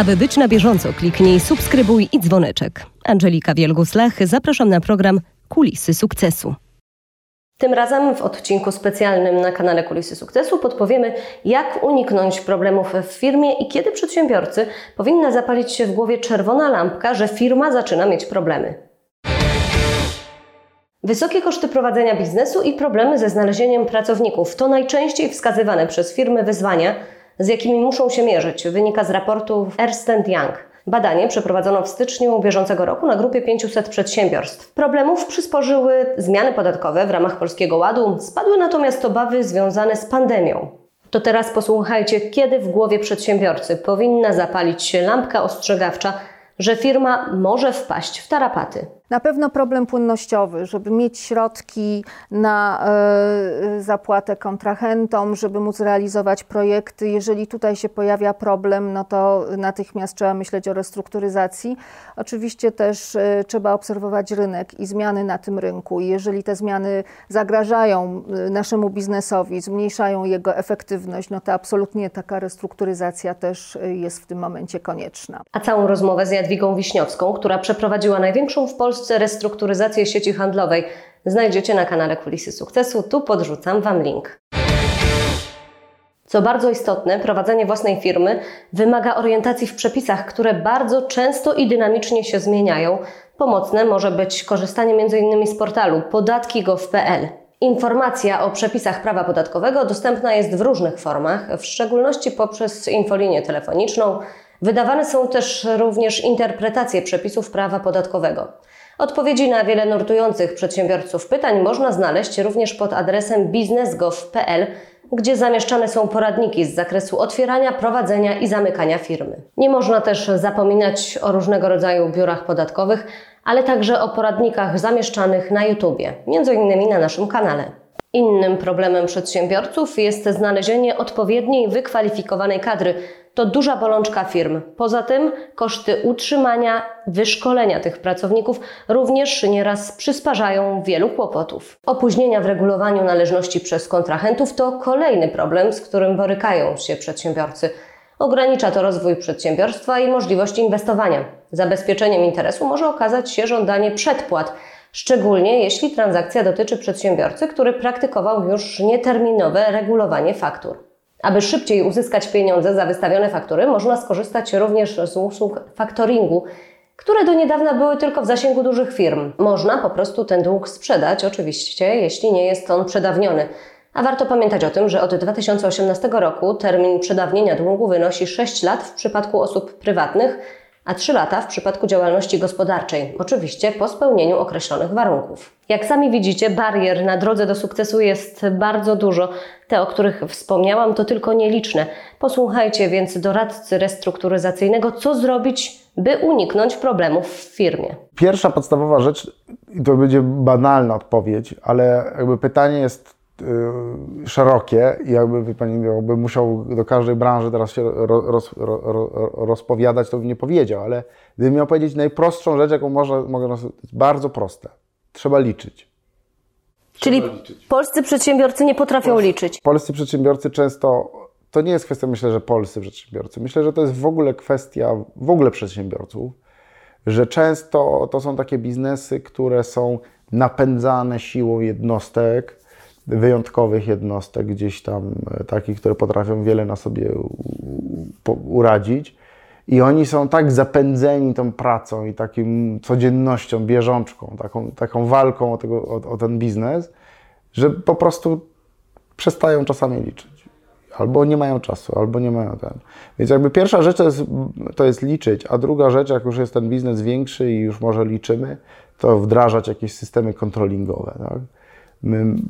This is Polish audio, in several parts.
Aby być na bieżąco, kliknij subskrybuj i dzwoneczek. Angelika Wielguslach, zapraszam na program Kulisy Sukcesu. Tym razem w odcinku specjalnym na kanale Kulisy Sukcesu podpowiemy, jak uniknąć problemów w firmie i kiedy przedsiębiorcy powinna zapalić się w głowie czerwona lampka, że firma zaczyna mieć problemy. Wysokie koszty prowadzenia biznesu i problemy ze znalezieniem pracowników to najczęściej wskazywane przez firmy wyzwania, z jakimi muszą się mierzyć, wynika z raportu Ernst & Young. Badanie przeprowadzono w styczniu bieżącego roku na grupie 500 przedsiębiorstw. Problemów przysporzyły zmiany podatkowe w ramach Polskiego Ładu, spadły natomiast obawy związane z pandemią. To teraz posłuchajcie, kiedy w głowie przedsiębiorcy powinna zapalić się lampka ostrzegawcza, że firma może wpaść w tarapaty. Na pewno problem płynnościowy, żeby mieć środki na zapłatę kontrahentom, żeby móc realizować projekty. Jeżeli tutaj się pojawia problem, no to natychmiast trzeba myśleć o restrukturyzacji. Oczywiście też trzeba obserwować rynek i zmiany na tym rynku. I jeżeli te zmiany zagrażają naszemu biznesowi, zmniejszają jego efektywność, no to absolutnie taka restrukturyzacja też jest w tym momencie konieczna. A całą rozmowę z Jadwigą Wiśniowską, która przeprowadziła największą w Polsce restrukturyzację sieci handlowej, znajdziecie na kanale Kulisy Sukcesu, tu podrzucam Wam link. Co bardzo istotne, prowadzenie własnej firmy wymaga orientacji w przepisach, które bardzo często i dynamicznie się zmieniają. Pomocne może być korzystanie m.in. z portalu podatki.gov.pl. Informacja o przepisach prawa podatkowego dostępna jest w różnych formach, w szczególności poprzez infolinię telefoniczną. Wydawane są też również interpretacje przepisów prawa podatkowego. Odpowiedzi na wiele nurtujących przedsiębiorców pytań można znaleźć również pod adresem biznes.gov.pl, gdzie zamieszczane są poradniki z zakresu otwierania, prowadzenia i zamykania firmy. Nie można też zapominać o różnego rodzaju biurach podatkowych, ale także o poradnikach zamieszczanych na YouTubie, m.in. na naszym kanale. Innym problemem przedsiębiorców jest znalezienie odpowiedniej, wykwalifikowanej kadry. To duża bolączka firm. Poza tym koszty utrzymania, wyszkolenia tych pracowników również nieraz przysparzają wielu kłopotów. Opóźnienia w regulowaniu należności przez kontrahentów to kolejny problem, z którym borykają się przedsiębiorcy. Ogranicza to rozwój przedsiębiorstwa i możliwość inwestowania. Zabezpieczeniem interesu może okazać się żądanie przedpłat, szczególnie jeśli transakcja dotyczy przedsiębiorcy, który praktykował już nieterminowe regulowanie faktur. Aby szybciej uzyskać pieniądze za wystawione faktury, można skorzystać również z usług faktoringu, które do niedawna były tylko w zasięgu dużych firm. Można po prostu ten dług sprzedać, oczywiście, jeśli nie jest on przedawniony. A warto pamiętać o tym, że od 2018 roku termin przedawnienia długu wynosi 6 lat w przypadku osób prywatnych, a 3 lata w przypadku działalności gospodarczej, oczywiście po spełnieniu określonych warunków. Jak sami widzicie, barier na drodze do sukcesu jest bardzo dużo. Te, o których wspomniałam, to tylko nieliczne. Posłuchajcie więc doradcy restrukturyzacyjnego, co zrobić, by uniknąć problemów w firmie. Pierwsza podstawowa rzecz, i to będzie banalna odpowiedź, ale jakby pytanie jest szerokie i jakby Pani musiał do każdej branży teraz się rozpowiadać, to bym nie powiedział, ale gdybym miał powiedzieć najprostszą rzecz, jaką mogę nazwać, bardzo proste. Trzeba liczyć. Czyli polscy przedsiębiorcy nie potrafią liczyć. Polscy przedsiębiorcy często, to nie jest kwestia, myślę, że polscy przedsiębiorcy, myślę, że to jest w ogóle kwestia przedsiębiorców, że często to są takie biznesy, które są napędzane siłą jednostek, wyjątkowych jednostek, gdzieś tam takich, które potrafią wiele na sobie uradzić. I oni są tak zapędzeni tą pracą i takim codziennością, bieżączką, taką walką o ten biznes, że po prostu przestają czasami liczyć. Albo nie mają czasu, albo nie mają ten. Więc jakby pierwsza rzecz to jest liczyć, a druga rzecz, jak już jest ten biznes większy i już może liczymy, to wdrażać jakieś systemy kontrolingowe, tak?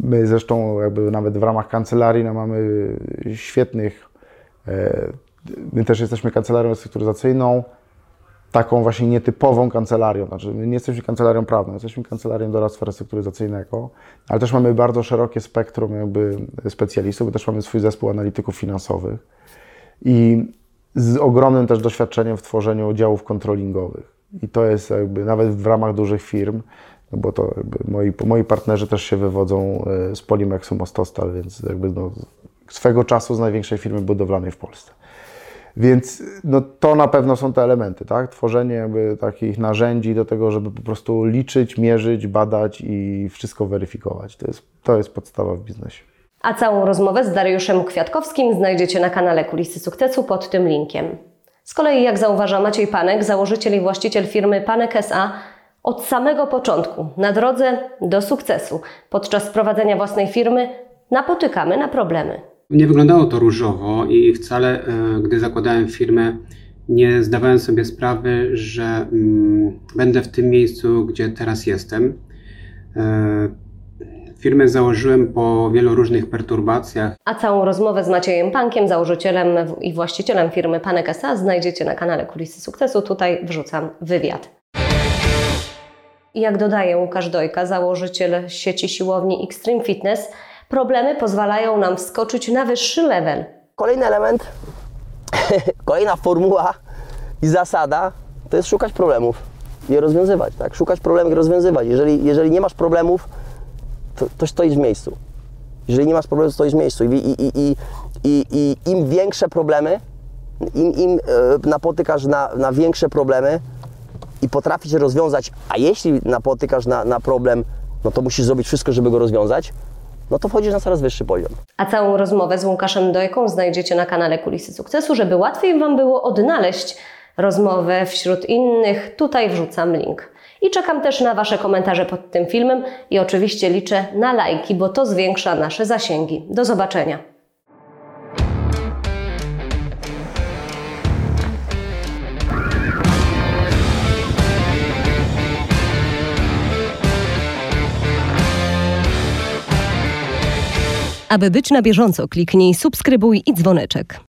My zresztą jakby nawet w ramach kancelarii mamy świetnych, my też jesteśmy kancelarią restrukturyzacyjną, taką właśnie nietypową kancelarią, znaczy my nie jesteśmy kancelarią prawną, jesteśmy kancelarią doradztwa restrukturyzacyjnego, ale też mamy bardzo szerokie spektrum jakby specjalistów, bo też mamy swój zespół analityków finansowych i z ogromnym też doświadczeniem w tworzeniu działów kontrolingowych i to jest jakby nawet w ramach dużych firm, bo to jakby moi partnerzy też się wywodzą z Polimexu Mostostal, więc jakby swego czasu z największej firmy budowlanej w Polsce. Więc no, to na pewno są te elementy, tak? Tworzenie jakby takich narzędzi do tego, żeby po prostu liczyć, mierzyć, badać i wszystko weryfikować. To jest podstawa w biznesie. A całą rozmowę z Dariuszem Kwiatkowskim znajdziecie na kanale Kulisy Sukcesu pod tym linkiem. Z kolei, jak zauważa Maciej Panek, założyciel i właściciel firmy Panek S.A., od samego początku, na drodze do sukcesu, podczas prowadzenia własnej firmy napotykamy na problemy. Nie wyglądało to różowo i wcale, gdy zakładałem firmę, nie zdawałem sobie sprawy, że będę w tym miejscu, gdzie teraz jestem. Firmę założyłem po wielu różnych perturbacjach. A całą rozmowę z Maciejem Pankiem, założycielem i właścicielem firmy Panek S.A., znajdziecie na kanale Kulisy Sukcesu. Tutaj wrzucam wywiad. I jak dodaje Łukasz Dojka, założyciel sieci siłowni Extreme Fitness, problemy pozwalają nam wskoczyć na wyższy level. Kolejny element, kolejna formuła i zasada to jest szukać problemów, je rozwiązywać, tak? Szukać problemów i rozwiązywać. Jeżeli nie masz problemów, to stoisz w miejscu. Jeżeli nie masz problemów, to stoisz w miejscu. I im większe problemy, im napotykasz na większe problemy i potrafisz je rozwiązać, a jeśli napotykasz na problem, no to musisz zrobić wszystko, żeby go rozwiązać, no to wchodzisz na coraz wyższy poziom. A całą rozmowę z Łukaszem Dojką znajdziecie na kanale Kulisy Sukcesu, żeby łatwiej Wam było odnaleźć rozmowę wśród innych. Tutaj wrzucam link. I czekam też na Wasze komentarze pod tym filmem i oczywiście liczę na lajki, bo to zwiększa nasze zasięgi. Do zobaczenia. Aby być na bieżąco, kliknij subskrybuj i dzwoneczek.